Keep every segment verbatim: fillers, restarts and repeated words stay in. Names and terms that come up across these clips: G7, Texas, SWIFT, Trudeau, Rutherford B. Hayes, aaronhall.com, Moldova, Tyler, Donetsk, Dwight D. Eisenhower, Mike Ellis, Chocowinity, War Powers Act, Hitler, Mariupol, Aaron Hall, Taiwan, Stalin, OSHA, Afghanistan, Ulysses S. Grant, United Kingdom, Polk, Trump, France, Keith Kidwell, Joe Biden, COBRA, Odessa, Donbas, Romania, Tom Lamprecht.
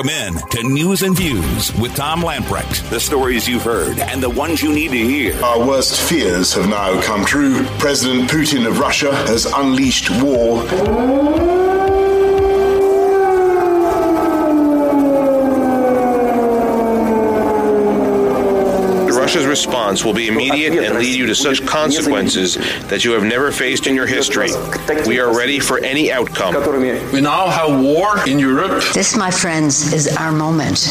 Welcome in to News and Views with Tom Lamprecht. The stories you've heard and the ones you need to hear. Our worst fears have now come true. President Putin of Russia has unleashed war. Russia's response will be immediate and lead you to such consequences that you have never faced in your history. We are ready for any outcome. We now have war in Europe. This, my friends, is our moment.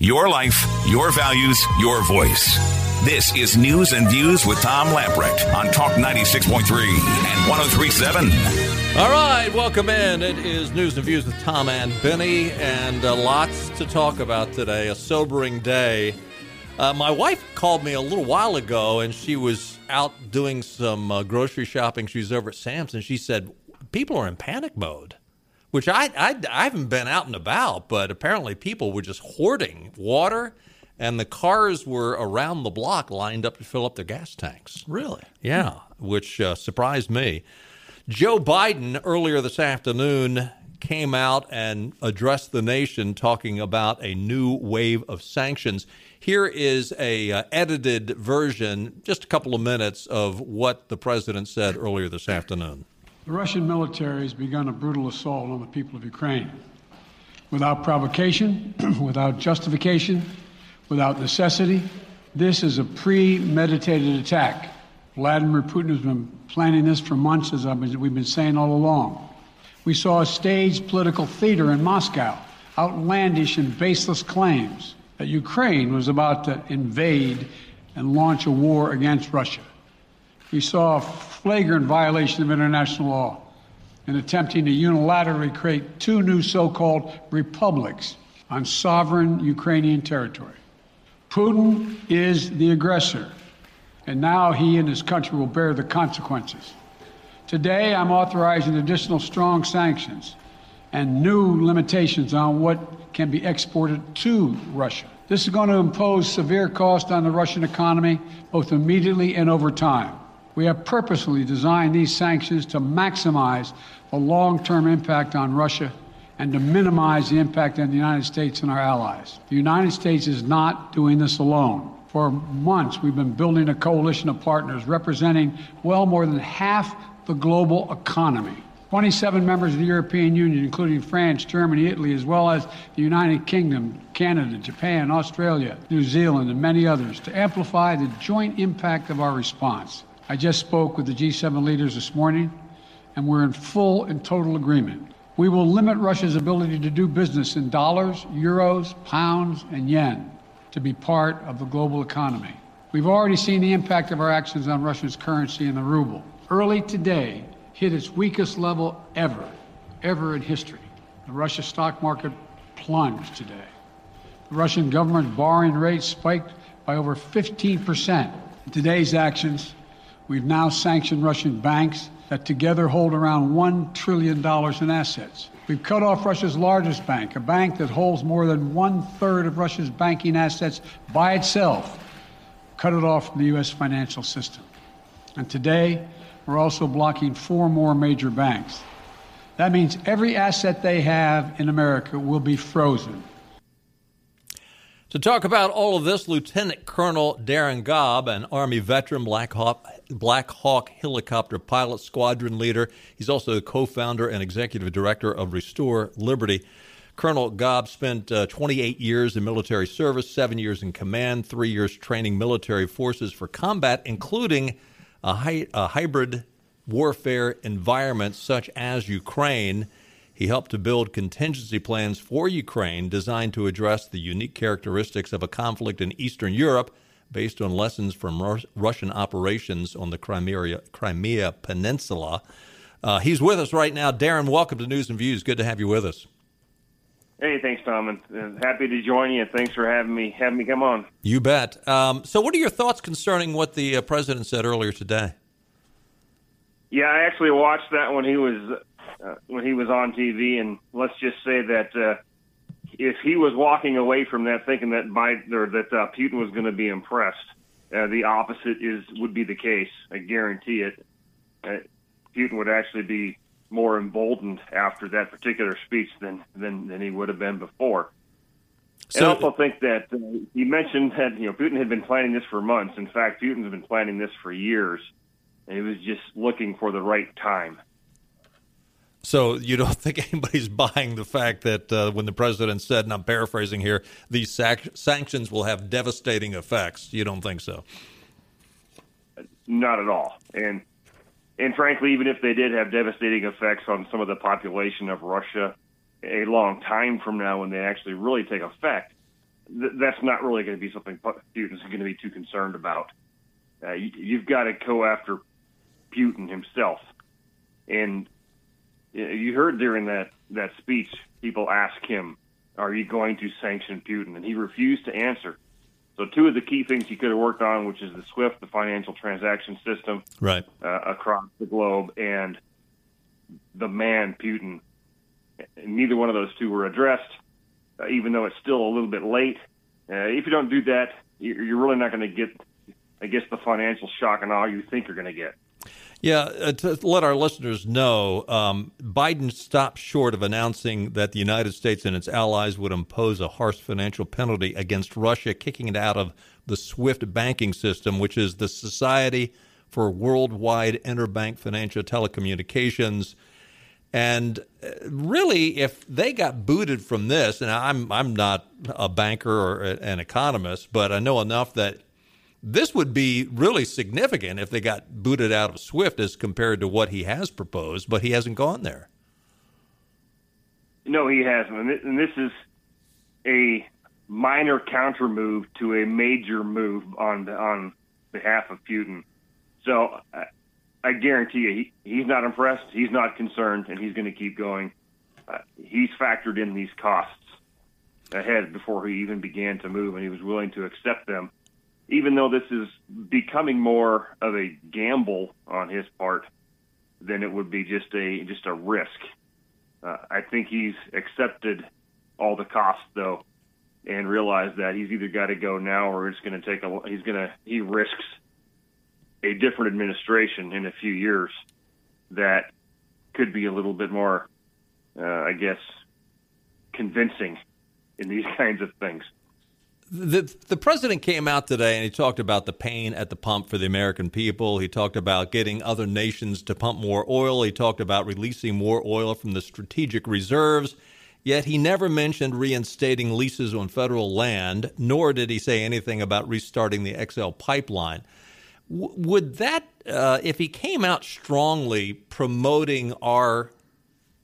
Your life, your values, your voice. This is News and Views with Tom Lamprecht on Talk ninety-six point three and one oh three point seven. All right, welcome in. It is News and Views with Tom and Benny, and uh, lots to talk about today. A sobering day. Uh, my wife called me a little while ago, and she was out doing some uh, grocery shopping. She's over at Sam's, and she said, people are in panic mode, which I, I, I haven't been out and about, but apparently people were just hoarding water, and the cars were around the block lined up to fill up their gas tanks. Really? Yeah, which uh, surprised me. Joe Biden earlier this afternoon came out and addressed the nation talking about a new wave of sanctions. Here is a uh, edited version, just a couple of minutes, of what the president said earlier this afternoon. The Russian military has begun a brutal assault on the people of Ukraine. Without provocation, without justification, without necessity, this is a premeditated attack. Vladimir Putin has been planning this for months, as I've been, we've been saying all along. We saw a staged political theater in Moscow, outlandish and baseless claims that Ukraine was about to invade and launch a war against Russia. We saw a flagrant violation of international law in attempting to unilaterally create two new so-called republics on sovereign Ukrainian territory. Putin is the aggressor, and now he and his country will bear the consequences. Today, I'm authorizing additional strong sanctions and new limitations on what can be exported to Russia. This is going to impose severe cost on the Russian economy, both immediately and over time. We have purposely designed these sanctions to maximize the long-term impact on Russia and to minimize the impact on the United States and our allies. The United States is not doing this alone. For months, we've been building a coalition of partners representing well more than half the global economy. twenty-seven members of the European Union, including France, Germany, Italy, as well as the United Kingdom, Canada, Japan, Australia, New Zealand, and many others, to amplify the joint impact of our response. I just spoke with the G seven leaders this morning, and we're in full and total agreement. We will limit Russia's ability to do business in dollars, euros, pounds, and yen to be part of the global economy. We've already seen the impact of our actions on Russia's currency and the ruble. Early today, hit its weakest level ever, ever in history. The Russia stock market plunged today. The Russian government's borrowing rate spiked by over fifteen percent. In today's actions, we've now sanctioned Russian banks that together hold around one trillion dollars in assets. We've cut off Russia's largest bank, a bank that holds more than one-third of Russia's banking assets by itself, cut it off from the U S financial system. And today, we're also blocking four more major banks. That means every asset they have in America will be frozen. To talk about all of this, Lieutenant Colonel Darren Gobb, an Army veteran, Black Hawk, Black Hawk helicopter pilot, squadron leader. He's also the co-founder and executive director of Restore Liberty. Colonel Gobb spent uh, twenty-eight years in military service, seven years in command, three years training military forces for combat, including A, hy- a hybrid warfare environment such as Ukraine. He helped to build contingency plans for Ukraine designed to address the unique characteristics of a conflict in Eastern Europe based on lessons from Ru- Russian operations on the Crimea, Crimea Peninsula. Uh, he's with us right now. Darren, welcome to News and Views. Good to have you with us. Hey, thanks, Tom. And happy to join you. Thanks for having me having me come on. You bet. Um, so what are your thoughts concerning what the uh, president said earlier today? Yeah, I actually watched that when he was uh, when he was on T V, and let's just say that uh, if he was walking away from that thinking that Biden, or that uh, Putin was going to be impressed, uh, the opposite is would be the case. I guarantee it. Uh, Putin would actually be more emboldened after that particular speech than than, than he would have been before. So, and I also think that uh, he mentioned that you know Putin had been planning this for months. In fact, Putin's been planning this for years, and he was just looking for the right time. So you don't think anybody's buying the fact that uh, when the president said, and I'm paraphrasing here, these sac- sanctions will have devastating effects. You don't think so? Not at all. And and frankly, even if they did have devastating effects on some of the population of Russia, a long time from now when they actually really take effect, th- that's not really going to be something Putin's going to be too concerned about. Uh, you, you've got to go after Putin himself. And you heard during that, that speech, people ask him, are you going to sanction Putin? And he refused to answer. So two of the key things he could have worked on, which is the SWIFT, the financial transaction system, right, uh, across the globe, and the man Putin, neither one of those two were addressed, uh, even though it's still a little bit late. Uh, if you don't do that, you're really not going to get, I guess, the financial shock and all you think you're going to get. Yeah, uh, to let our listeners know, um, Biden stopped short of announcing that the United States and its allies would impose a harsh financial penalty against Russia, kicking it out of the SWIFT banking system, which is the Society for Worldwide Interbank Financial Telecommunications. And really, if they got booted from this, and I'm I'm not a banker or an economist, but I know enough that this would be really significant if they got booted out of SWIFT as compared to what he has proposed, but he hasn't gone there. No, he hasn't. And this is a minor counter move to a major move on on behalf of Putin. So I guarantee you, he, he's not impressed, he's not concerned, and he's going to keep going. Uh, he's factored in these costs ahead before he even began to move, and he was willing to accept them, even though this is becoming more of a gamble on his part than it would be just a just a risk. Uh, I think he's accepted all the costs, though, and realized that he's either got to go now or it's going to take a he's going to he risks a different administration in a few years that could be a little bit more, uh, I guess, convincing in these kinds of things. The the president came out today and he talked about the pain at the pump for the American people. He talked about getting other nations to pump more oil. He talked about releasing more oil from the strategic reserves. Yet he never mentioned reinstating leases on federal land, nor did he say anything about restarting the X L pipeline. W- would that, uh, if he came out strongly promoting our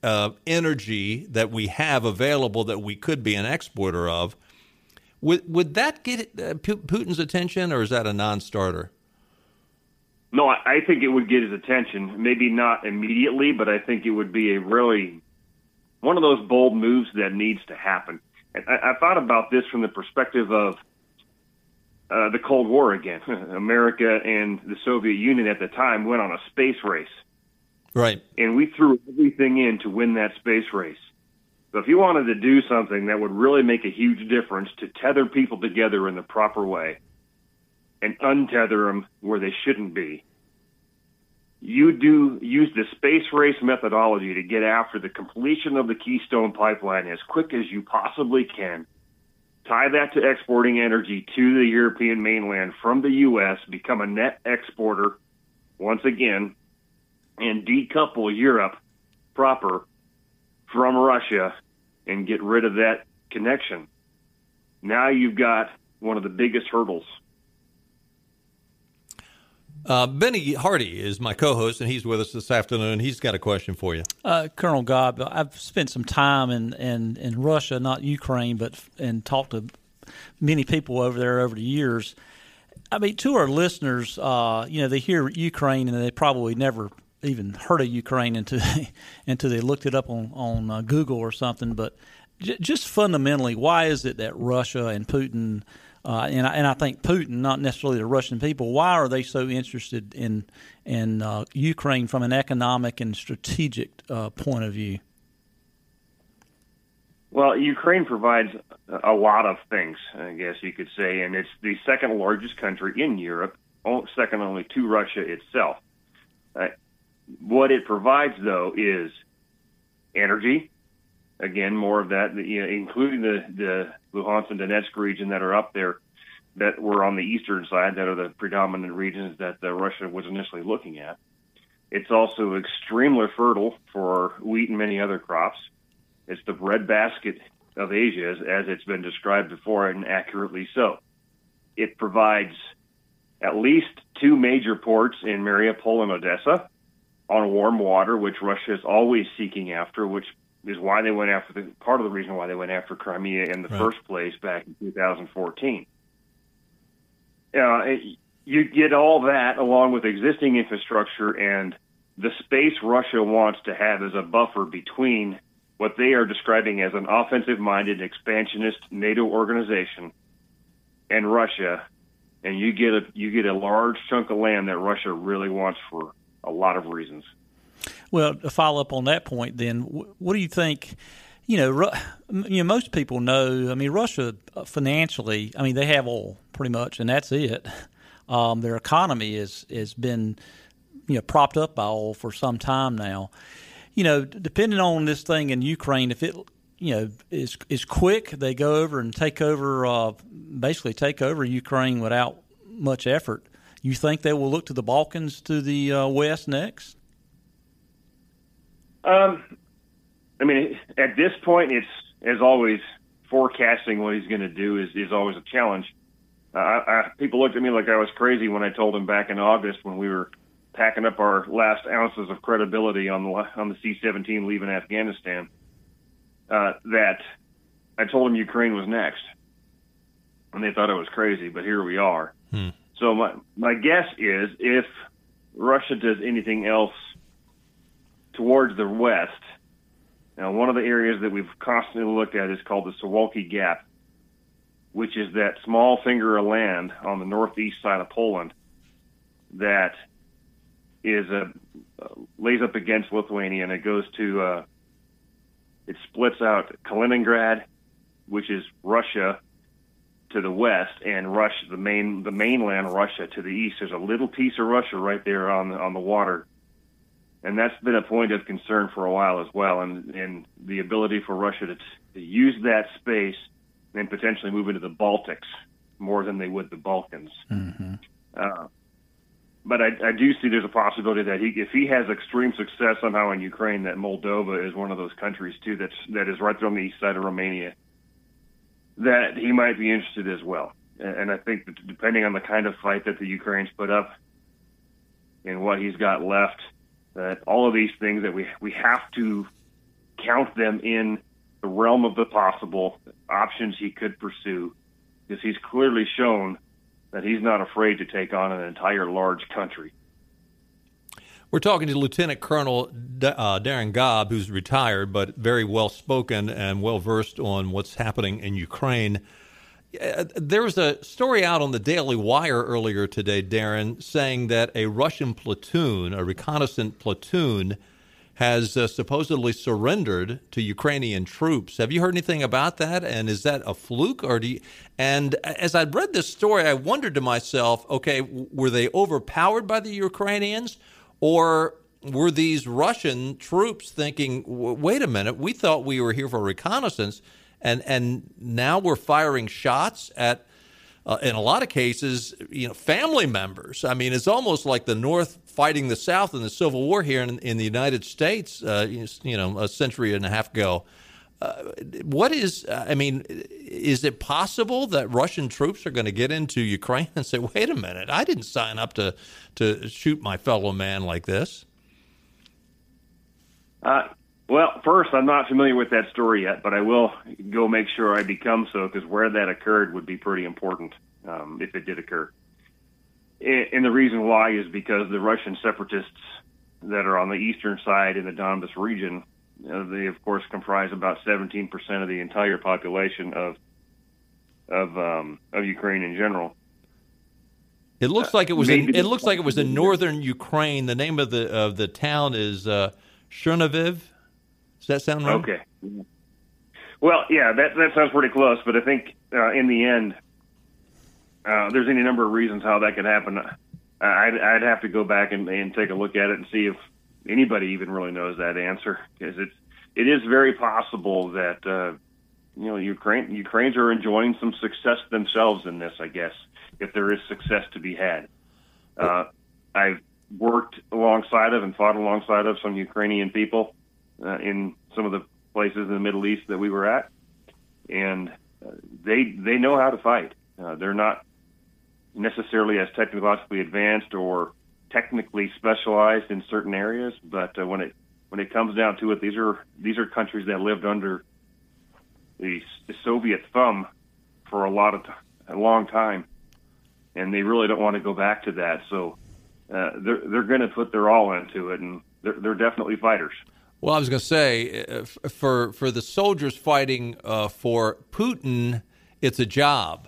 uh, energy that we have available that we could be an exporter of, Would would that get Putin's attention, or is that a non-starter? No, I think it would get his attention. Maybe not immediately, but I think it would be a really one of those bold moves that needs to happen. And I, I thought about this from the perspective of uh, the Cold War again. America and the Soviet Union at the time went on a space race. Right. And we threw everything in to win that space race. So if you wanted to do something that would really make a huge difference to tether people together in the proper way and untether them where they shouldn't be, you do use the space race methodology to get after the completion of the Keystone pipeline as quick as you possibly can. Tie that to exporting energy to the European mainland from the U S, become a net exporter once again, and decouple Europe proper from Russia and get rid of that connection. Now you've got one of the biggest hurdles. Uh, Benny Hardy is my co-host, and he's with us this afternoon. He's got a question for you. Uh, Colonel Gobb, I've spent some time in, in, in Russia, not Ukraine, but and talked to many people over there over the years. I mean, to our listeners, uh, you know, they hear Ukraine and they probably never – even heard of Ukraine until they, until they looked it up on, on uh, Google or something. But j- just fundamentally, why is it that Russia and Putin, uh, and, I, and I think Putin, not necessarily the Russian people, why are they so interested in, in uh, Ukraine from an economic and strategic uh, point of view? Well, Ukraine provides a lot of things, I guess you could say, and it's the second largest country in Europe, second only to Russia itself. Uh, What it provides, though, is energy. Again, more of that, you know, including the, the Luhansk and Donetsk region that are up there that were on the eastern side, that are the predominant regions that uh, Russia was initially looking at. It's also extremely fertile for wheat and many other crops. It's the breadbasket of Asia, as, as it's been described before, and accurately so. It provides at least two major ports in Mariupol and Odessa on warm water, which Russia is always seeking after, which is why they went after the part of the reason why they went after Crimea in the right. first place back in two thousand fourteen. Uh, it, you get all that along with existing infrastructure and the space Russia wants to have as a buffer between what they are describing as an offensive-minded, expansionist NATO organization and Russia, and you get a you get a large chunk of land that Russia really wants for a lot of reasons. Well, to follow up on that point, then, what do you think? You know, Ru- you know, most people know. I mean, Russia financially, I mean, they have oil pretty much, and that's it. Um, their economy is has been, you know, propped up by oil for some time now. You know, depending on this thing in Ukraine, if it, you know, is is quick, they go over and take over, uh, basically take over Ukraine without much effort. You think they will look to the Balkans, to the uh, west next? Um, I mean, at this point, it's, as always, forecasting what he's going to do is, is always a challenge. Uh, I, I, people looked at me like I was crazy when I told him back in August when we were packing up our last ounces of credibility on the on the C seventeen leaving Afghanistan, uh, that I told him Ukraine was next. And they thought I was crazy, but here we are. Hmm. So my my guess is if Russia does anything else towards the west. Now, one of the areas that we've constantly looked at is called the Suwalki Gap, which is that small finger of land on the northeast side of Poland that is a uh, lays up against Lithuania, and it goes to uh, it splits out Kaliningrad, which is Russia to the west, and Russia, the main the mainland Russia to the east. There's a little piece of Russia right there on the, on the water. And that's been a point of concern for a while as well, and, and the ability for Russia to, to use that space and potentially move into the Baltics more than they would the Balkans. Mm-hmm. Uh, but I, I do see there's a possibility that he, if he has extreme success somehow in Ukraine, that Moldova is one of those countries, too, that's, that is right there on the east side of Romania, that he might be interested as well. And I think that depending on the kind of fight that the Ukrainians put up and what he's got left, that all of these things that we we have to count them in the realm of the possible options he could pursue, because he's clearly shown that he's not afraid to take on an entire large country. We're talking to Lieutenant Colonel D- uh, Darren Gobb, who's retired but very well-spoken and well-versed on what's happening in Ukraine. Uh, there was a story out on the Daily Wire earlier today, Darren, saying that a Russian platoon, a reconnaissance platoon, has uh, supposedly surrendered to Ukrainian troops. Have you heard anything about that? And is that a fluke? Or do you, and as I read this story, I wondered to myself, okay, were they overpowered by the Ukrainians, or were these Russian troops thinking, wait a minute, we thought we were here for reconnaissance? And and now we're firing shots at, uh, in a lot of cases, you know, family members. I mean, it's almost like the North fighting the South in the Civil War here in, in the United States, uh, you know, a century and a half ago. Uh, what is, I mean, is it possible that Russian troops are going to get into Ukraine and say, wait a minute, I didn't sign up to, to shoot my fellow man like this? Uh Well, first, I'm not familiar with that story yet, but I will go make sure I become so, because where that occurred would be pretty important um, if it did occur. And the reason why is because the Russian separatists that are on the eastern side in the Donbas region, uh, they, of course, comprise about seventeen percent of the entire population of of um, of Ukraine in general. It looks like it was. Uh, in, it looks like it was in northern Ukraine. The name of the of the town is uh, Chernobyl. Does that sound right? Okay. Well, yeah, that that sounds pretty close, but I think uh, in the end, uh, there's any number of reasons how that could happen. I'd, I'd have to go back and, and take a look at it and see if anybody even really knows that answer, because it's it is very possible that, uh, you know, Ukraine, Ukrainians are enjoying some success themselves in this, I guess, if there is success to be had. Uh, I've worked alongside of and fought alongside of some Ukrainian people uh, in some of the places in the Middle East that we were at, and uh, they they know how to fight. Uh, they're not necessarily as technologically advanced or technically specialized in certain areas, but uh, when it when it comes down to it, these are these are countries that lived under the Soviet thumb for a lot of a long time, and they really don't want to go back to that. So uh, they're they're going to put their all into it, and they're, they're definitely fighters. Well, I was going to say for for the soldiers fighting uh, for Putin, it's a job.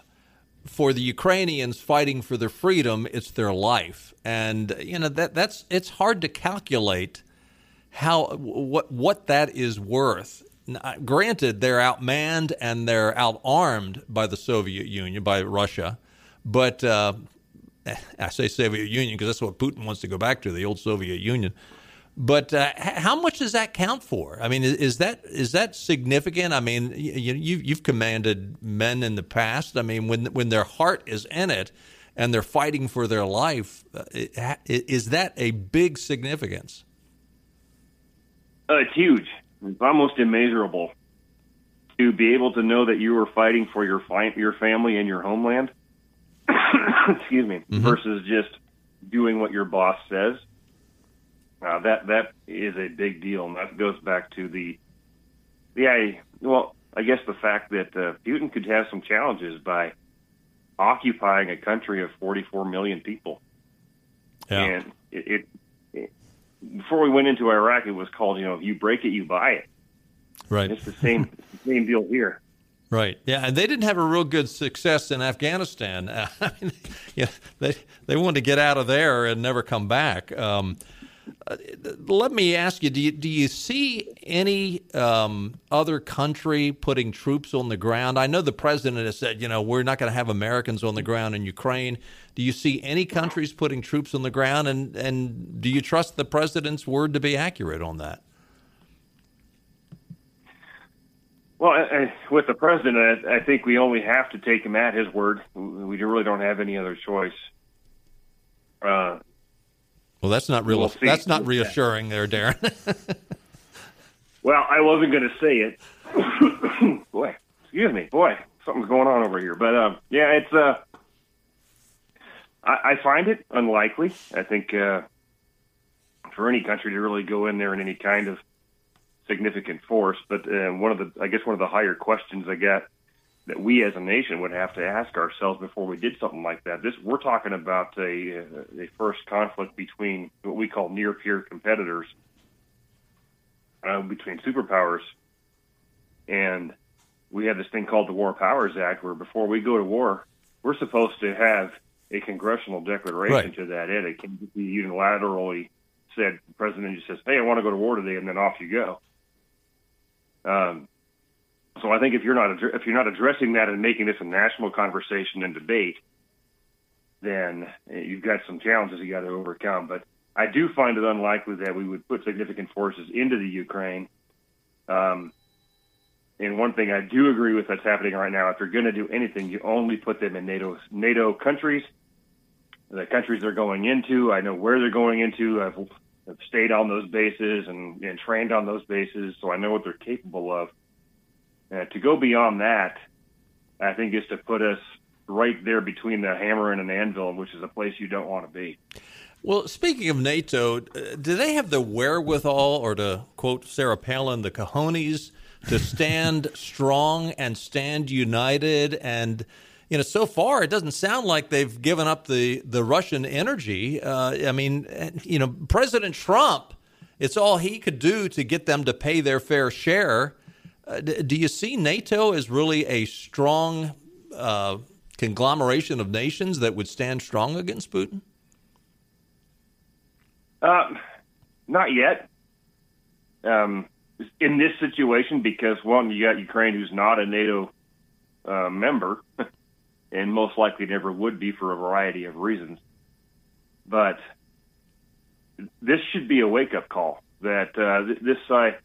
For the Ukrainians fighting for their freedom, it's their life. And, you know, that that's it's hard to calculate how what what that is worth. Now, granted, they're outmanned and they're outarmed by the Soviet Union, by Russia. But uh, I say Soviet Union because that's what Putin wants to go back to, the old Soviet Union. But uh, how much does that count for? I mean, is, is that is that significant? I mean, you, you, you've commanded men in the past. I mean, when when their heart is in it and they're fighting for their life, uh, is that a big significance? Uh, it's huge. It's almost immeasurable to be able to know that you were fighting for your fi- your family and your homeland. Excuse me, mm-hmm. versus just doing what your boss says. Uh, that that is a big deal, and that goes back to the the well, I guess the fact that uh, Putin could have some challenges by occupying a country of forty-four million people. Yeah. And it, it, it before we went into Iraq, it was called, you know, if you break it, you buy it. Right. It's the same it's the same deal here. Right. Yeah, and they didn't have a real good success in Afghanistan. Uh, I mean, yeah, they they wanted to get out of there and never come back. Um, Uh, let me ask you, do you, do you see any um, other country putting troops on the ground? I know the president has said, you know, we're not going to have Americans on the ground in Ukraine. Do you see any countries putting troops on the ground? And, and do you trust the president's word to be accurate on that? Well, I, I, with the president, I, I think we only have to take him at his word. We really don't have any other choice. Uh Well, that's not real. We'll that's not reassuring there, Darren. Well, I wasn't going to say it. Boy, excuse me. Boy, something's going on over here. But, um, yeah, it's uh, I, I find it unlikely. I think uh, for any country to really go in there in any kind of significant force. But uh, one of the, I guess one of the higher questions I got that we as a nation would have to ask ourselves before we did something like that. This we're talking about a, a first conflict between what we call near-peer competitors, uh, between superpowers, and we have this thing called the War Powers Act, where before we go to war, we're supposed to have a congressional declaration right. to that end. It can be unilaterally said. The president just says, "Hey, I want to go to war today," and then off you go. Um. So I think if you're not if you're not addressing that and making this a national conversation and debate, then you've got some challenges you got to overcome. But I do find it unlikely that we would put significant forces into the Ukraine. Um, and one thing I do agree with that's happening right now: if you're going to do anything, you only put them in NATO NATO countries, the countries they're going into. I know where they're going into. I've, I've stayed on those bases and, and trained on those bases, so I know what they're capable of. Uh, to go beyond that, I think, is to put us right there between the hammer and an anvil, which is a place you don't want to be. Well, speaking of NATO, do they have the wherewithal, or to quote Sarah Palin, the cojones, to stand strong and stand united? And, you know, so far it doesn't sound like they've given up the, the Russian energy. Uh, I mean, you know, President Trump, it's all he could do to get them to pay their fair share. Uh, do you see NATO as really a strong uh, conglomeration of nations that would stand strong against Putin? Uh, not yet. Um, in this situation, because, one, you got Ukraine, who's not a NATO uh, member, and most likely never would be for a variety of reasons. But this should be a wake-up call that uh, this side...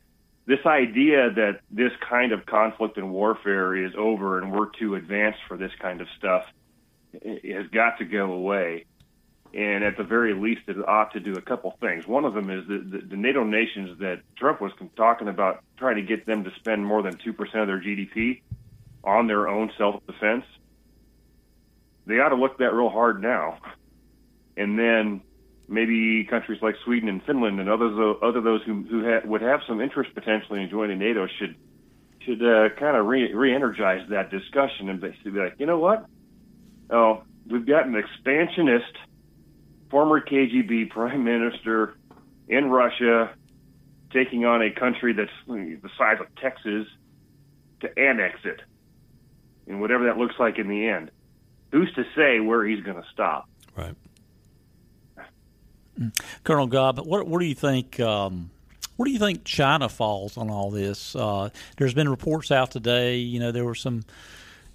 this idea that this kind of conflict and warfare is over and we're too advanced for this kind of stuff has got to go away. And at the very least, it ought to do a couple things. One of them is that the, the NATO nations that Trump was talking about, trying to get them to spend more than two percent of their G D P on their own self-defense, they ought to look that real hard now. And then maybe countries like Sweden and Finland and others, other those who, who ha- would have some interest potentially in joining NATO should should uh, kind of re- re-energize that discussion and basically be like, you know what? Oh, we've got an expansionist former K G B prime minister in Russia taking on a country that's the size of Texas to annex it, and whatever that looks like in the end. Who's to say where he's going to stop? Right. Colonel Gobb, what, what do you think? Um, where do you think China falls on all this? Uh, there's been reports out today. You know, there were some.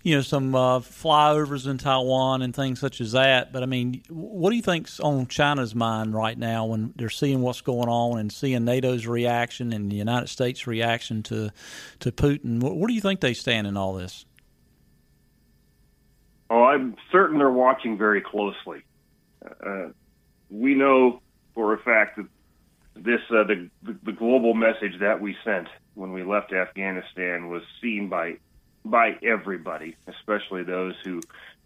You know, some uh, flyovers in Taiwan and things such as that. But, I mean, what do you think's on China's mind right now when they're seeing what's going on and seeing NATO's reaction and the United States' reaction to to Putin? Where do you think they stand in all this? Oh, I'm certain they're watching very closely. Uh, we know for a fact that this uh, the, the, the global message that we sent when we left Afghanistan was seen by by everybody, especially those who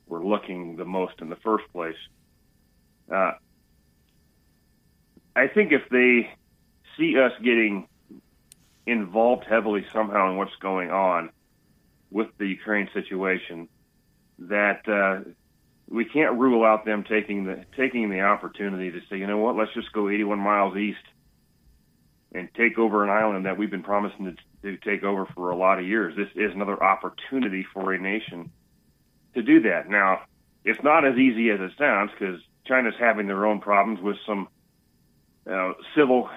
were looking the most in the first place. Uh, I think if they see us getting involved heavily somehow in what's going on with the Ukraine situation, that uh, we can't rule out them taking the taking the opportunity to say, you know what, let's just go eighty-one miles east and take over an island that we've been promising to to take over for a lot of years. This is another opportunity for a nation to do that. Now, it's not as easy as it sounds because China's having their own problems with some uh, civil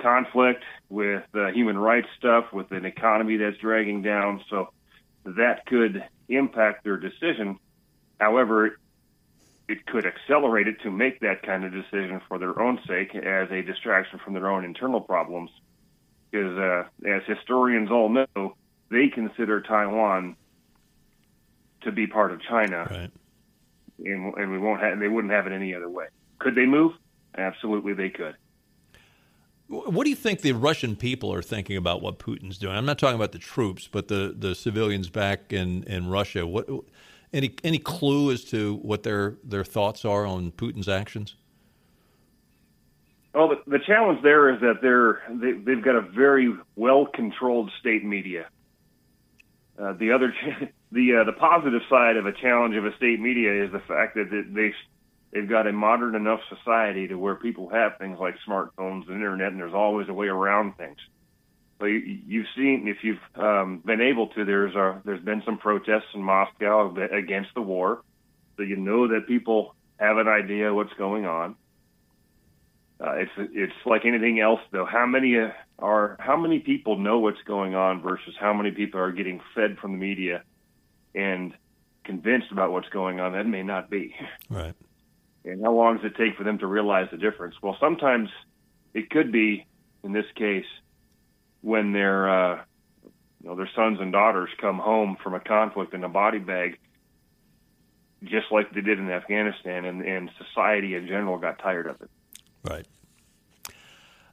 conflict, with uh, human rights stuff, with an economy that's dragging down. So that could impact their decision. However, it could accelerate it to make that kind of decision for their own sake as a distraction from their own internal problems. Because uh, as historians all know, they consider Taiwan to be part of China, right. and, and we won't have, they wouldn't have it any other way. Could they move? Absolutely, they could. What do you think the Russian people are thinking about what Putin's doing? I'm not talking about the troops, but the, the civilians back in, in Russia. What any any clue as to what their their thoughts are on Putin's actions? Well, the, the challenge there is that they're, they, they've got a very well-controlled state media. Uh, the other, the uh, the positive side of a challenge of a state media is the fact that they they've got a modern enough society to where people have things like smartphones and internet, and there's always a way around things. So you, you've seen, if you've um, been able to, there's a, there's been some protests in Moscow against the war, so you know that people have an idea what's going on. Uh, it's it's like anything else, though. How many uh, are how many people know what's going on versus how many people are getting fed from the media and convinced about what's going on? That may not be right. And how long does it take for them to realize the difference? Well, sometimes it could be, in this case, when their uh, you know their sons and daughters come home from a conflict in a body bag, just like they did in Afghanistan, and, and society in general got tired of it. Right.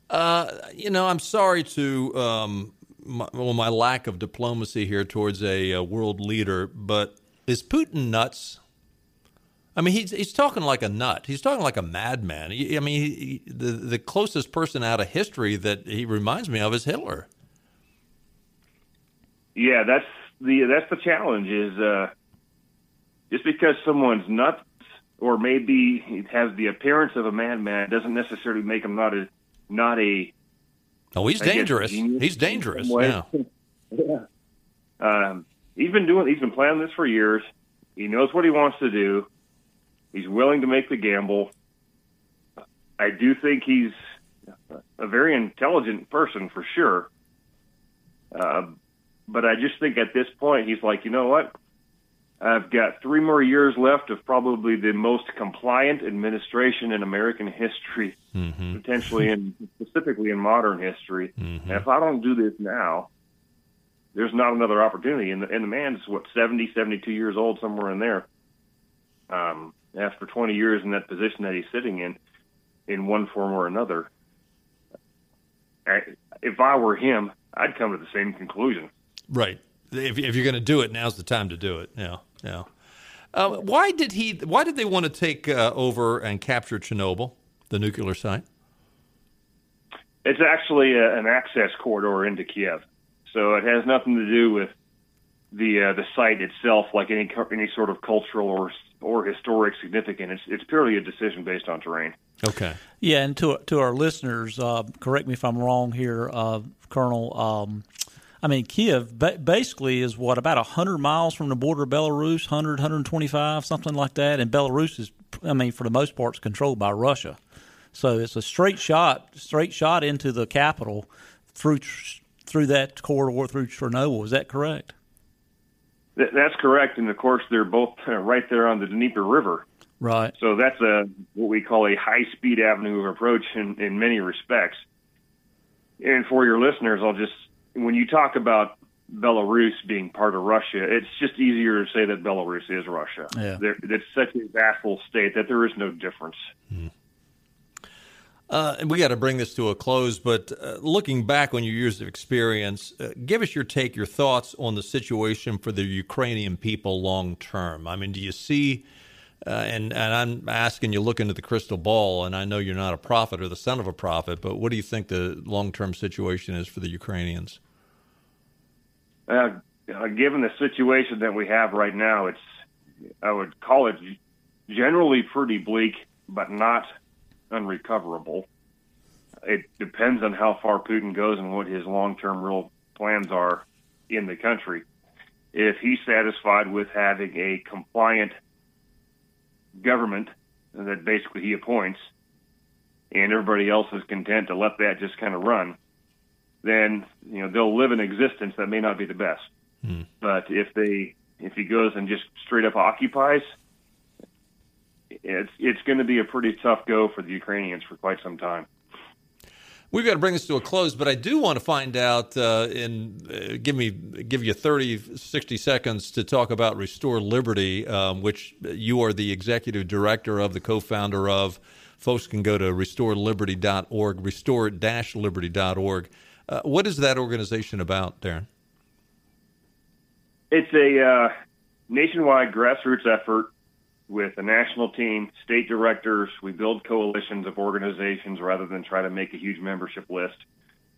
Uh, you know, I'm sorry to um, my, well, my lack of diplomacy here towards a, a world leader, but is Putin nuts? I mean, he's he's talking like a nut. He's talking like a madman. I mean, he, the the closest person out of history that he reminds me of is Hitler. Yeah, that's the that's the challenge. Is uh, just because someone's nuts, or maybe it has the appearance of a madman, doesn't necessarily make him not a not a. Oh, he's I dangerous. Guess, he's dangerous. Yeah. yeah. Um, he's been doing. He's been planning this for years. He knows what he wants to do. He's willing to make the gamble. I do think he's a very intelligent person for sure. Uh, but I just think at this point he's like, you know what? I've got three more years left of probably the most compliant administration in American history, mm-hmm. potentially and specifically in modern history. Mm-hmm. And if I don't do this now, there's not another opportunity. And the, and the man's, what, seventy, seventy-two years old, somewhere in there. Um, after twenty years in that position that he's sitting in, in one form or another, I, if I were him, I'd come to the same conclusion. Right. If, if you're going to do it, now's the time to do it. Yeah, yeah. Uh, why did he? Why did they want to take uh, over and capture Chernobyl, the nuclear site? It's actually a, an access corridor into Kiev, so it has nothing to do with the uh, the site itself, like any any sort of cultural or or historic significance. It's it's purely a decision based on terrain. Okay. Yeah, and to to our listeners, uh, correct me if I'm wrong here, uh, Colonel. Um, I mean, Kiev basically is, what, about one hundred miles from the border of Belarus, one hundred, one twenty-five, something like that. And Belarus is, I mean, for the most part, is controlled by Russia. So it's a straight shot, straight shot into the capital through through that corridor, through Chernobyl. Is that correct? That's correct. And, of course, they're both right there on the Dnieper River. Right. So that's a what we call a high-speed avenue of approach in, in many respects. And for your listeners, I'll just... When you talk about Belarus being part of Russia, it's just easier to say that Belarus is Russia. Yeah. They're, it's such a vassal state that there is no difference. Mm. Uh, and we got to bring this to a close, but uh, looking back on your years of experience, uh, give us your take, your thoughts on the situation for the Ukrainian people long term. I mean, do you see, uh, and, and I'm asking you look into the crystal ball, and I know you're not a prophet or the son of a prophet, but what do you think the long-term situation is for the Ukrainians? Uh, given the situation that we have right now, it's I would call it generally pretty bleak, but not unrecoverable. It depends on how far Putin goes and what his long-term real plans are in the country. If he's satisfied with having a compliant government that basically he appoints and everybody else is content to let that just kind of run, then, you know, they'll live an existence that may not be the best. Mm. But if they, if he goes and just straight up occupies, it's it's going to be a pretty tough go for the Ukrainians for quite some time. We've got to bring this to a close, but I do want to find out uh, and uh, give me give you thirty, sixty seconds to talk about Restore Liberty, um, which you are the executive director of, the co-founder of. Folks can go to restore liberty dot org, restore liberty dot org. Uh, what is that organization about, Darren? It's a uh, nationwide grassroots effort with a national team, state directors. We build coalitions of organizations rather than try to make a huge membership list.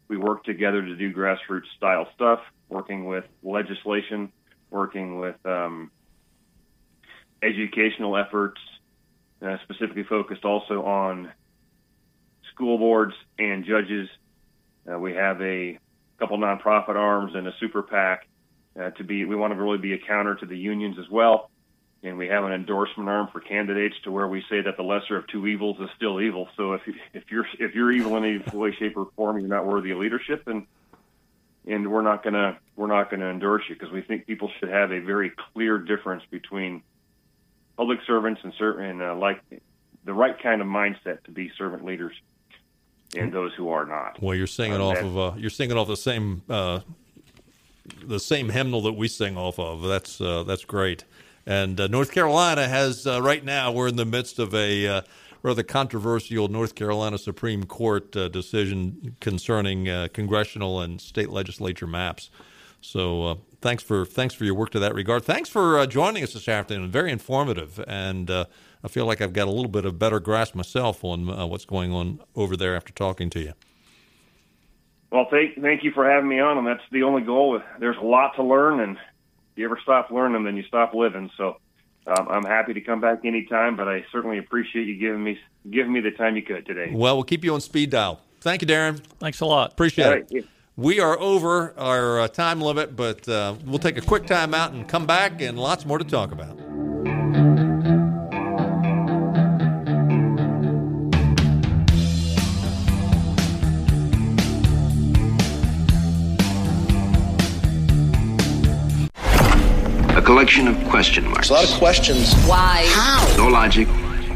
We work together to do grassroots-style stuff, working with legislation, working with um, educational efforts, uh, specifically focused also on school boards and judges. Uh, we have a couple nonprofit arms and a super PAC uh, to be. We want to really be a counter to the unions as well, and we have an endorsement arm for candidates to where we say that the lesser of two evils is still evil. So if if you're if you're evil in any way, shape, or form, you're not worthy of leadership, and and we're not gonna we're not gonna endorse you because we think people should have a very clear difference between public servants and certain uh, like the right kind of mindset to be servant leaders and those who are not. Well, you're singing um, off of uh, you're singing off the same uh, the same hymnal that we sing off of. That's uh, that's great. And uh, North Carolina has uh, right now we're in the midst of a uh, rather controversial North Carolina Supreme Court uh, decision concerning uh, congressional and state legislature maps. So uh, thanks for thanks for your work to that regard. Thanks for uh, joining us this afternoon. Very informative, and uh, I feel like I've got a little bit of better grasp myself on uh, what's going on over there after talking to you. Well, thank thank you for having me on, and that's the only goal. There's a lot to learn, and if you ever stop learning, then you stop living. So um, I'm happy to come back anytime, but I certainly appreciate you giving me giving me the time you could today. Well, we'll keep you on speed dial. Thank you, Darren. Thanks a lot. Appreciate All right. it. Yeah. We are over our uh, time limit, but uh, we'll take a quick time out and come back, and lots more to talk about. collection of question marks. There's a lot of questions. Why? How? No logic,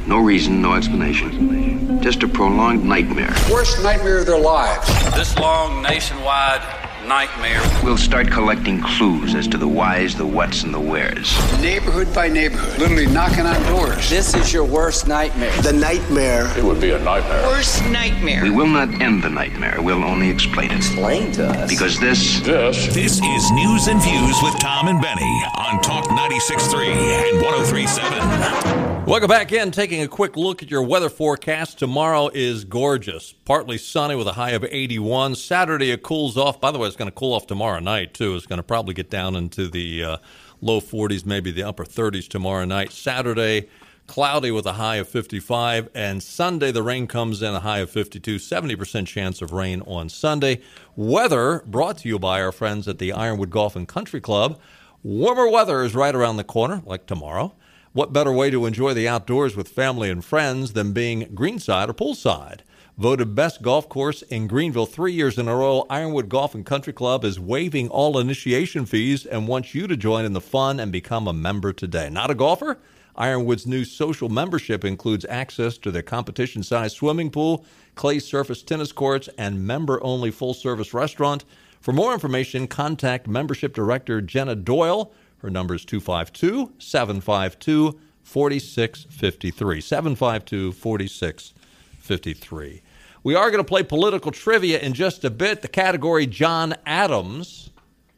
no reason, no explanation. Just a prolonged nightmare. Worst nightmare of their lives. This long nationwide nightmare. We'll start collecting clues as to the whys, the whats, and the wheres. Neighborhood by neighborhood. Literally knocking on doors. This is your worst nightmare. The nightmare. It would be a nightmare. Worst nightmare. We will not end the nightmare. We'll only explain it. Explain to us. Because this... This. This is News and Views with Tom and Benny on Talk ninety-six point three and one oh three point seven. Welcome back in. Taking a quick look at your weather forecast. Tomorrow is gorgeous. Partly sunny with a high of eighty-one. Saturday it cools off. By the way, it's going to cool off tomorrow night, too. It's going to probably get down into the uh, low forties, maybe the upper thirties tomorrow night. Saturday, cloudy with a high of fifty-five. And Sunday, the rain comes in, a high of fifty-two. seventy percent chance of rain on Sunday. Weather brought to you by our friends at the Ironwood Golf and Country Club. Warmer weather is right around the corner, like tomorrow. What better way to enjoy the outdoors with family and friends than being greenside or poolside? Voted best golf course in Greenville three years in a row, Ironwood Golf and Country Club is waiving all initiation fees and wants you to join in the fun and become a member today. Not a golfer? Ironwood's new social membership includes access to their competition-sized swimming pool, clay surface tennis courts, and member-only full-service restaurant. For more information, contact Membership Director Jenna Doyle. Her number is two five two, seven five two, four six five three. seven five two, four six five three. fifty-three. We are going to play political trivia in just a bit. The category John Adams.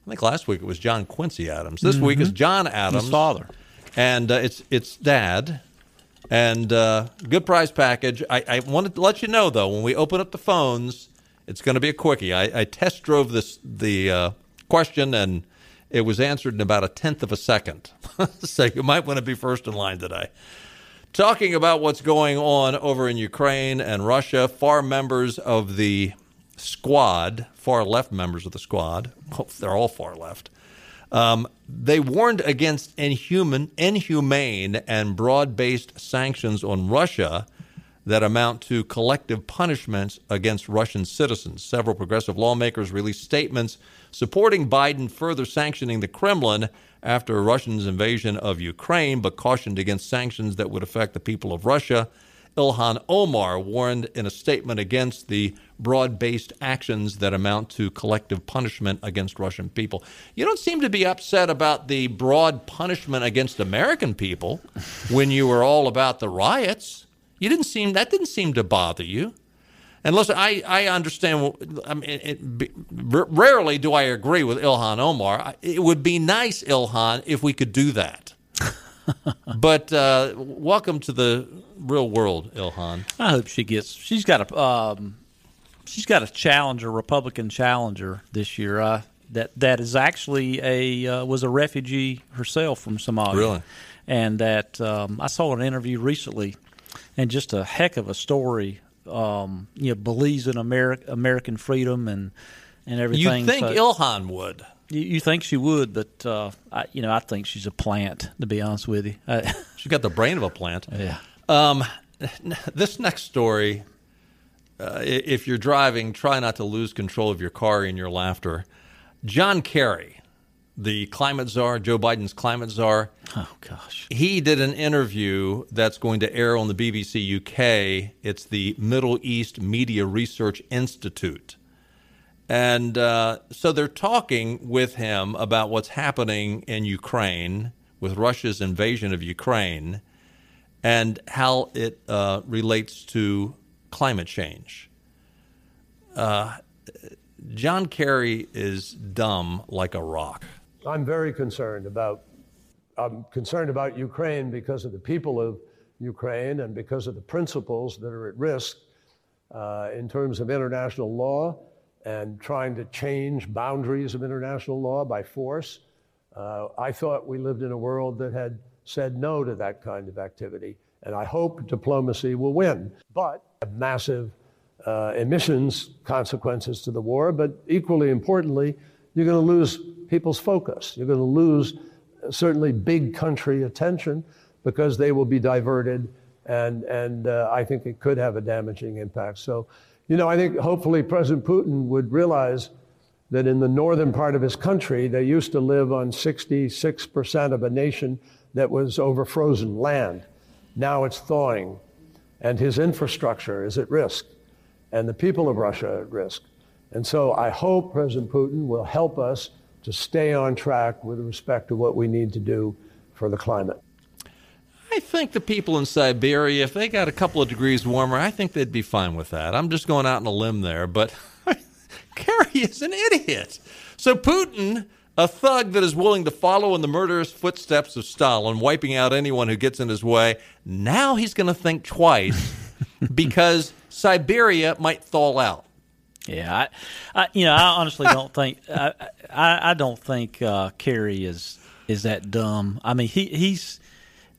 I think last week it was John Quincy Adams. This mm-hmm. week is John Adams. His father. And uh, it's it's dad. And uh, good prize package. I, I wanted to let you know, though, when we open up the phones, it's going to be a quickie. I, I test drove this the uh, question, and it was answered in about a tenth of a second. So you might want to be first in line today. Talking about what's going on over in Ukraine and Russia, far members of the squad, far left members of the squad, well, they're all far left, um, they warned against inhuman, inhumane and broad-based sanctions on Russia that amount to collective punishments against Russian citizens. Several progressive lawmakers released statements supporting Biden further sanctioning the Kremlin after Russia's invasion of Ukraine, but cautioned against sanctions that would affect the people of Russia. Ilhan Omar warned in a statement against the broad-based actions that amount to collective punishment against Russian people. You don't seem to be upset about the broad punishment against American people when you were all about the riots. You didn't seem that didn't seem to bother you. And listen, I, I understand. I mean, it, it, rarely do I agree with Ilhan Omar. It would be nice, Ilhan, if we could do that. But uh, welcome to the real world, Ilhan. I hope she gets. She's got a um, she's got a challenger, Republican challenger this year. Uh, that that is actually a uh, was a refugee herself from Somalia. Really, and that um, I saw an interview recently, and just a heck of a story. Um, you know, believes in Ameri- American freedom and and everything. You think so, Ilhan would? You, you think she would, but uh, I, you know, I think she's a plant. To be honest with you, I, she's got the brain of a plant. Yeah. Um, this next story, uh, if you're driving, try not to lose control of your car and your laughter. John Kerry, the climate czar, Joe Biden's climate czar. Oh, gosh. He did an interview that's going to air on the B B C U K. It's the Middle East Media Research Institute. And uh, so they're talking with him about what's happening in Ukraine with Russia's invasion of Ukraine and how it uh, relates to climate change. Uh, John Kerry is dumb like a rock. I'm very concerned about I'm concerned about Ukraine because of the people of Ukraine and because of the principles that are at risk uh, in terms of international law and trying to change boundaries of international law by force. Uh, I thought we lived in a world that had said no to that kind of activity, and I hope diplomacy will win. But massive uh, emissions consequences to the war, but equally importantly, you're going to lose people's focus. You're going to lose uh, certainly big country attention because they will be diverted, and and uh, I think it could have a damaging impact. So, you know, I think hopefully President Putin would realize that in the northern part of his country, they used to live on sixty-six percent of a nation that was over frozen land. Now it's thawing, and his infrastructure is at risk, and the people of Russia are at risk. And so I hope President Putin will help us to stay on track with respect to what we need to do for the climate. I think the people in Siberia, if they got a couple of degrees warmer, I think they'd be fine with that. I'm just going out on a limb there, but Kerry is an idiot. So Putin, a thug that is willing to follow in the murderous footsteps of Stalin, wiping out anyone who gets in his way, now he's going to think twice because Siberia might thaw out. Yeah, I, I, you know, I honestly don't think I, I, I don't think uh, Kerry is is that dumb. I mean, he he's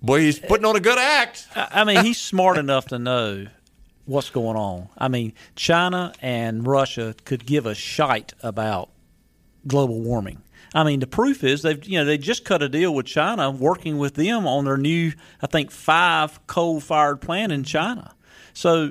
boy, he's putting on a good act. I, I mean, he's smart enough to know what's going on. I mean, China and Russia could give a shite about global warming. I mean, the proof is they've you know they just cut a deal with China, working with them on their new, I think, five coal-fired plant in China. So.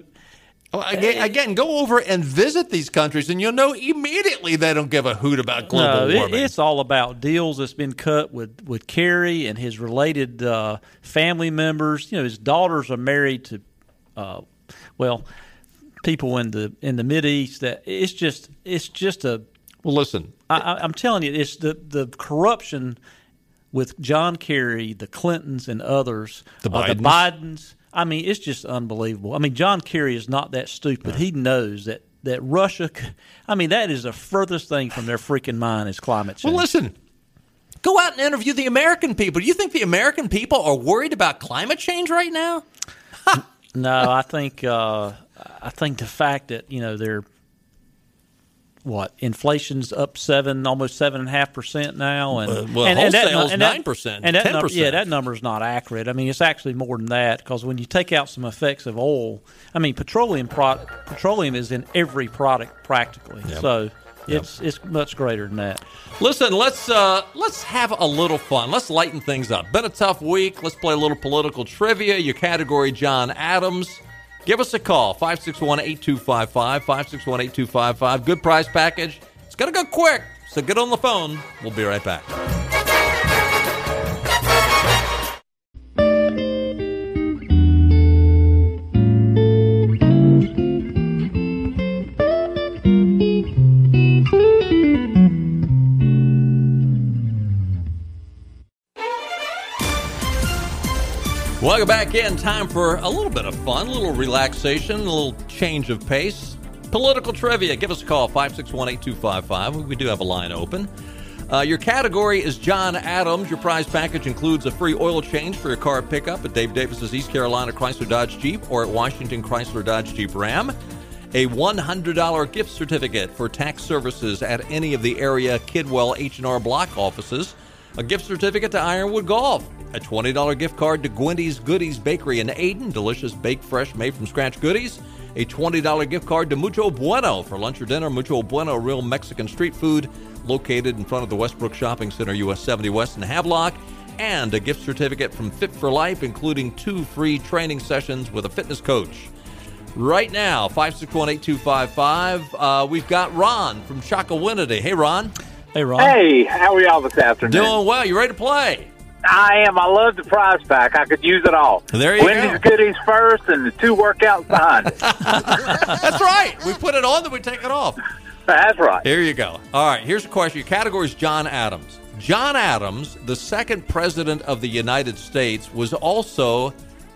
Again, again, go over and visit these countries, and you'll know immediately they don't give a hoot about global no, warming. It's all about deals that's been cut with, with Kerry and his related uh, family members. You know, his daughters are married to, uh, well, people in the in the Middle East. That it's just it's just a well. Listen, I, I, I'm telling you, it's the, the corruption with John Kerry, the Clintons, and others, the Bidens. Uh, the Bidens I mean, it's just unbelievable. I mean, John Kerry is not that stupid. No. He knows that, that Russia – I mean, that is the furthest thing from their freaking mind is climate change. Well, listen, go out and interview the American people. Do you think the American people are worried about climate change right now? No, I think uh, I think the fact that, you know, they're – what, inflation's up seven, almost seven point five percent now. And, uh, well, and, wholesale's and that, nine percent, and that, ten percent. Number, yeah, that number's not accurate. I mean, it's actually more than that because when you take out some effects of oil, I mean, petroleum product, petroleum is in every product practically. Yep. So it's yep. it's much greater than that. Listen, let's, uh, let's have a little fun. Let's lighten things up. Been a tough week. Let's play a little political trivia. Your category, John Adams. Give us a call, five six one, eight two five five, five six one, eight two five five. Good prize package. It's going to go quick, so get on the phone. We'll be right back. Welcome back in. Time for a little bit of fun, a little relaxation, a little change of pace. Political trivia. Give us a call, five six one, eight two five five. We do have a line open. Uh, your category is John Adams. Your prize package includes a free oil change for your car pickup at Dave Davis's East Carolina Chrysler Dodge Jeep or at Washington Chrysler Dodge Jeep Ram, a one hundred dollars gift certificate for tax services at any of the area Kidwell H and R Block offices, a gift certificate to Ironwood Golf, a twenty dollars gift card to Gwendy's Goodies Bakery in Aden, delicious baked fresh made-from-scratch goodies, a twenty dollars gift card to Mucho Bueno for lunch or dinner. Mucho Bueno, real Mexican street food located in front of the Westbrook Shopping Center, U S seventy West in Havelock, and a gift certificate from Fit for Life, including two free training sessions with a fitness coach. Right now, five six one, eight two five five, uh, we've got Ron from Chocowinity. Hey, Ron. Hey, Ron. Hey, how are y'all this afternoon? Doing well. You ready to play? I am. I love the prize pack. I could use it all. There you Wendy's go. Wendy's goodies first and the two workouts behind it. That's right. We put it on, then we take it off. That's right. Here you go. All right. Here's a question. Your category is John Adams. John Adams, the second president of the United States, was also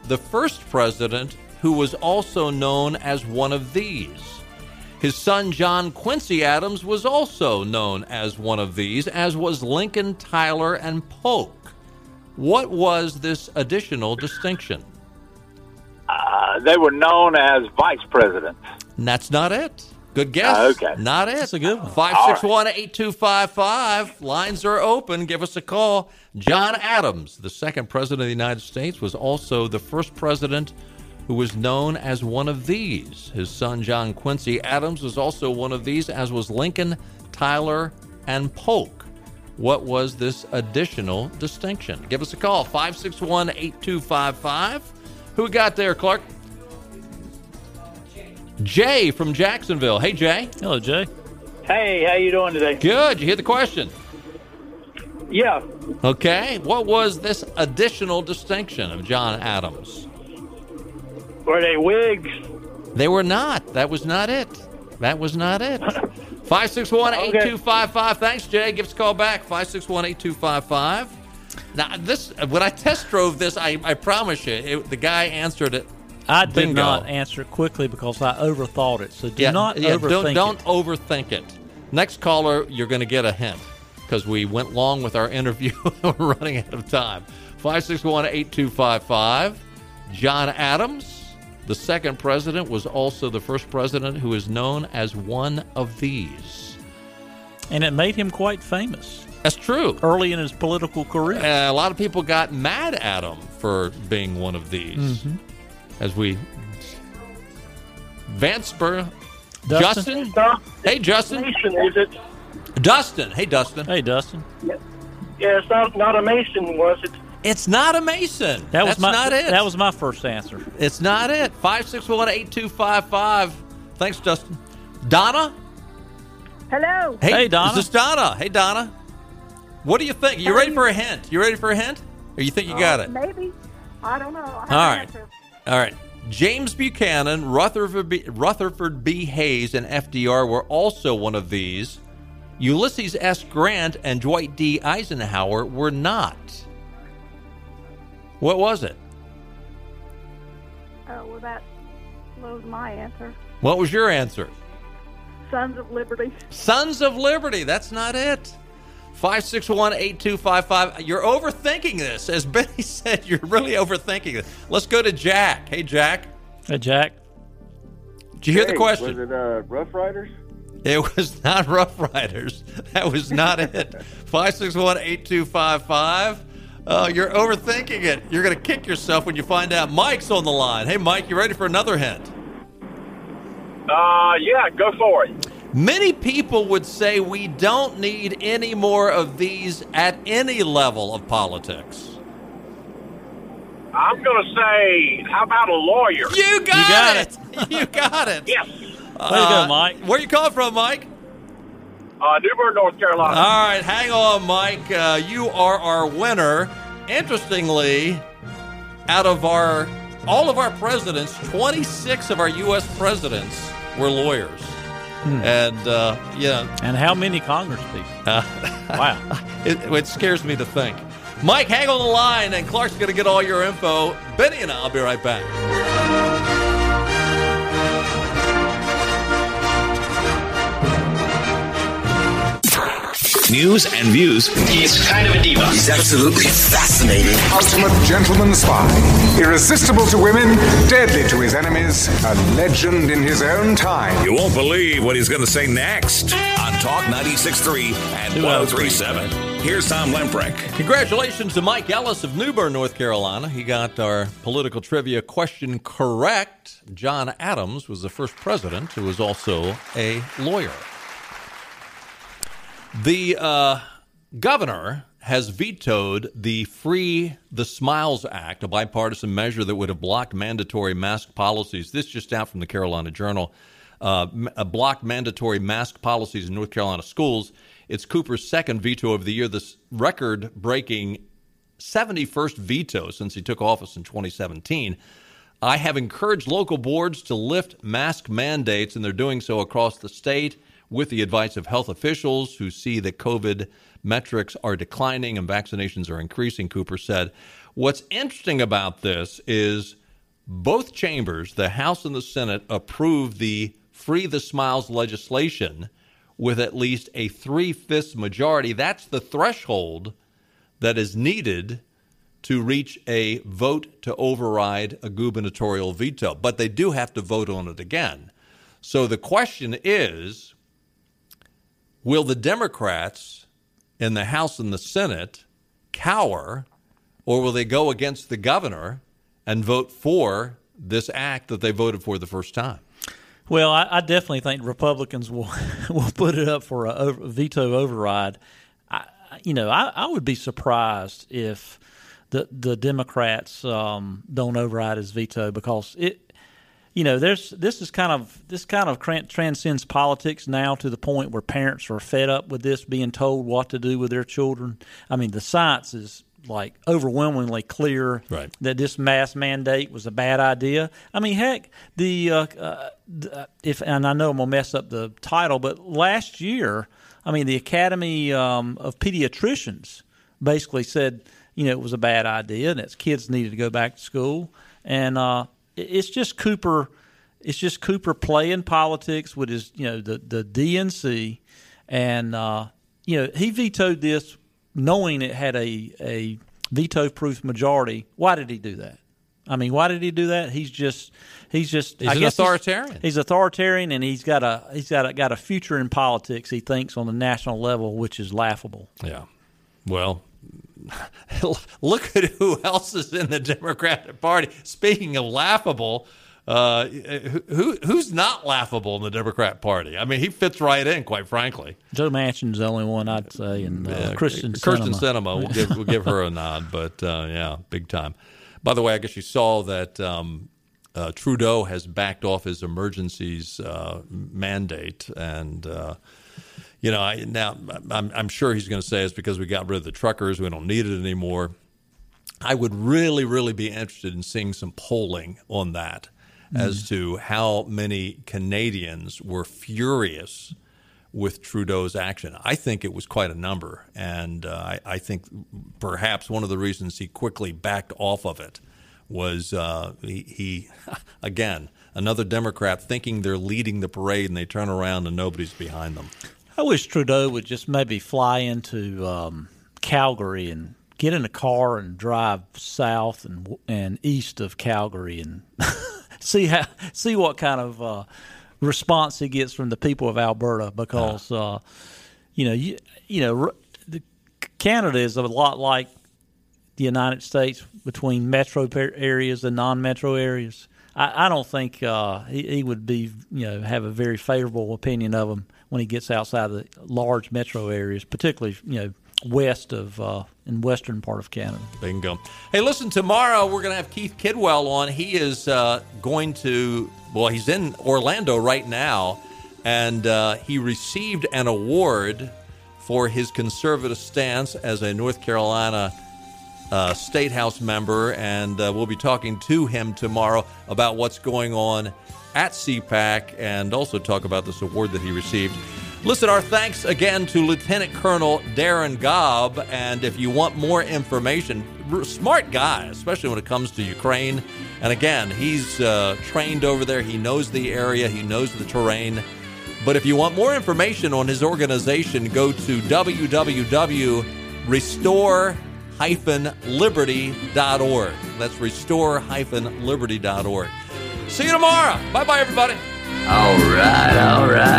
the first president who was also known as one of these. His son, John Quincy Adams, was also known as one of these, as was Lincoln, Tyler, and Polk. What was this additional distinction? Uh, they were known as vice presidents. And that's not it. Good guess. Uh, okay. Not it. That's a good one. five six one, eight two five five. Lines are open. Give us a call. John Adams, the second president of the United States, was also the first president who was known as one of these. His son, John Quincy Adams, was also one of these, as was Lincoln, Tyler, and Polk. What was this additional distinction? Give us a call, five six one, eight two five five. Who we got there, Clark? Jay from Jacksonville. Hey, Jay. Hello, Jay. Hey, how you doing today? Good. You hear the question? Yeah. Okay. What was this additional distinction of John Adams? Were they Whigs? They were not. That was not it. That was not it. five six one, eight two five five. Thanks, Jay. Give us a call back. five six one, eight two five five. Now, this, when I test drove this, I, I promise you, it, the guy answered it. I did Bingo. not answer quickly because I overthought it. So do yeah, not yeah, overthink don't, don't it. Don't overthink it. Next caller, you're going to get a hint because we went long with our interview. We're running out of time. five six one, eight two five five. John Adams, the second president, was also the first president who is known as one of these. And it made him quite famous. That's true. Early in his political career. Uh, a lot of people got mad at him for being one of these. Mm-hmm. As we, Vansper, Dustin. Justin, hey Justin, is it? Dustin, hey Dustin, hey Dustin. Yeah, yeah it's not, not a Mason, was it? It's not a Mason. That was That's my, not it. That was my first answer. It's not it. five six one, eight two five five. Thanks, Dustin. Donna. Hello. Hey, hey Donna. This is Donna. Hey Donna. What do you think? You ready for a hint? You ready for a hint? Or you think you got it? Maybe. I don't know. I have All right. An answer. All right. James Buchanan, Rutherford B. Rutherford B. Hayes, and F D R were also one of these. Ulysses S. Grant and Dwight D. Eisenhower were not. What was it? Oh, well, that loads my answer. What was your answer? Sons of Liberty. Sons of Liberty. That's not it. five six one, eight two five five. You're overthinking this. As Benny said, you're really overthinking this. Let's go to Jack. Hey, Jack. Hey, Jack. Did you hey, hear the question? Was it uh, Rough Riders? It was not Rough Riders. That was not it. five six one, eight two five five. Uh, you're overthinking it. You're going to kick yourself when you find out. Mike's on the line. Hey, Mike, you ready for another hint? Uh, yeah, go for it. Many people would say we don't need any more of these at any level of politics. I'm going to say, how about a lawyer? You got, you got it. it. You got it. Yes. Uh, Way to go, Mike. Where you calling from, Mike? Uh, Newburgh, North Carolina. All right. Hang on, Mike. Uh, you are our winner. Interestingly, out of our all of our presidents, twenty-six of our U S presidents were lawyers. Hmm. And, uh, yeah. And how many congresspeople? Uh, wow. It, it scares me to think. Mike, hang on the line, and Clark's going to get all your info. Benny and I will be right back. News and views. He's kind of a diva. He's absolutely fascinating. Ultimate gentleman spy. Irresistible to women, deadly to his enemies, a legend in his own time. You won't believe what he's going to say next on Talk ninety-six point three and one oh three point seven. Here's Tom Lamprecht. Congratulations to Mike Ellis of Newburgh, North Carolina. He got our political trivia question correct. John Adams was the first president who was also a lawyer. The uh, governor has vetoed the Free the Smiles Act, a bipartisan measure that would have blocked mandatory mask policies. This just out from the Carolina Journal. Uh, blocked mandatory mask policies in North Carolina schools. It's Cooper's second veto of the year, this record-breaking seventy-first veto since he took office in twenty seventeen. I have encouraged local boards to lift mask mandates, and they're doing so across the state, with the advice of health officials who see that COVID metrics are declining and vaccinations are increasing, Cooper said. What's interesting about this is both chambers, the House and the Senate, approved the Free the Smiles legislation with at least a three-fifths majority. That's the threshold that is needed to reach a vote to override a gubernatorial veto. But they do have to vote on it again. So the question is, will the Democrats in the House and the Senate cower, or will they go against the governor and vote for this act that they voted for the first time? Well, I, I definitely think Republicans will will put it up for a over, veto override. I, you know, I, I would be surprised if the the Democrats um, don't override his veto because it. you know, there's this is kind of this kind of transcends politics now to the point where parents are fed up with this, being told what to do with their children. I mean, the science is like overwhelmingly clear right. that this mask mandate was a bad idea. I mean, heck, the uh, uh, if and I know I'm gonna mess up the title, but last year, I mean, the Academy um, of Pediatricians basically said, you know, it was a bad idea and its kids needed to go back to school. And uh, it's just Cooper, it's just Cooper playing politics with his, you know, the the D N C, and uh, you know, he vetoed this knowing it had a, a veto-proof majority. Why did he do that? I mean, why did he do that? He's just he's just he's I an guess authoritarian. He's, he's authoritarian, and he's got a he's got a, got a future in politics. He thinks on the national level, which is laughable. Yeah. Well, look at who else is in the Democratic Party. Speaking of laughable, uh, who who's not laughable in the Democrat Party? I mean, he fits right in, quite frankly. Joe Manchin's the only one I'd say, and uh, Kristen Sinema. Kristen Sinema, we'll give we'll give her a nod, but uh, yeah, big time. By the way, I guess you saw that um, uh, Trudeau has backed off his emergencies uh, mandate, and uh, you know I, now I'm, I'm sure he's going to say it's because we got rid of the truckers, we don't need it anymore. I would really, really be interested in seeing some polling on that mm-hmm. as to how many Canadians were furious with Trudeau's action. I think it was quite a number, and uh, I, I think perhaps one of the reasons he quickly backed off of it was uh, he, he, again, another Democrat thinking they're leading the parade, and they turn around and nobody's behind them. I wish Trudeau would just maybe fly into um, Calgary and get in a car and drive south and and east of Calgary and see how see what kind of uh, response he gets from the people of Alberta, because uh, you know you, you know Canada is a lot like the United States between metro areas and non-metro areas. I, I don't think uh, he, he would be you know have a very favorable opinion of him when he gets outside of the large metro areas, particularly you know west of uh, in western part of Canada. Bingo. Hey, listen, tomorrow we're going to have Keith Kidwell on. He is uh, going to. Well, he's in Orlando right now, and uh, he received an award for his conservative stance as a North Carolina uh, State House member, and uh, we'll be talking to him tomorrow about what's going on at C PAC and also talk about this award that he received. Listen, our thanks again to Lieutenant Colonel Darren Gobb, and if you want more information, smart guy, especially when it comes to Ukraine. And again, he's uh, trained over there. He knows the area. He knows the terrain. But if you want more information on his organization, go to w w w dot restore dash liberty dot org. That's restore dash liberty dot org. See you tomorrow. Bye-bye, everybody. All right, all right.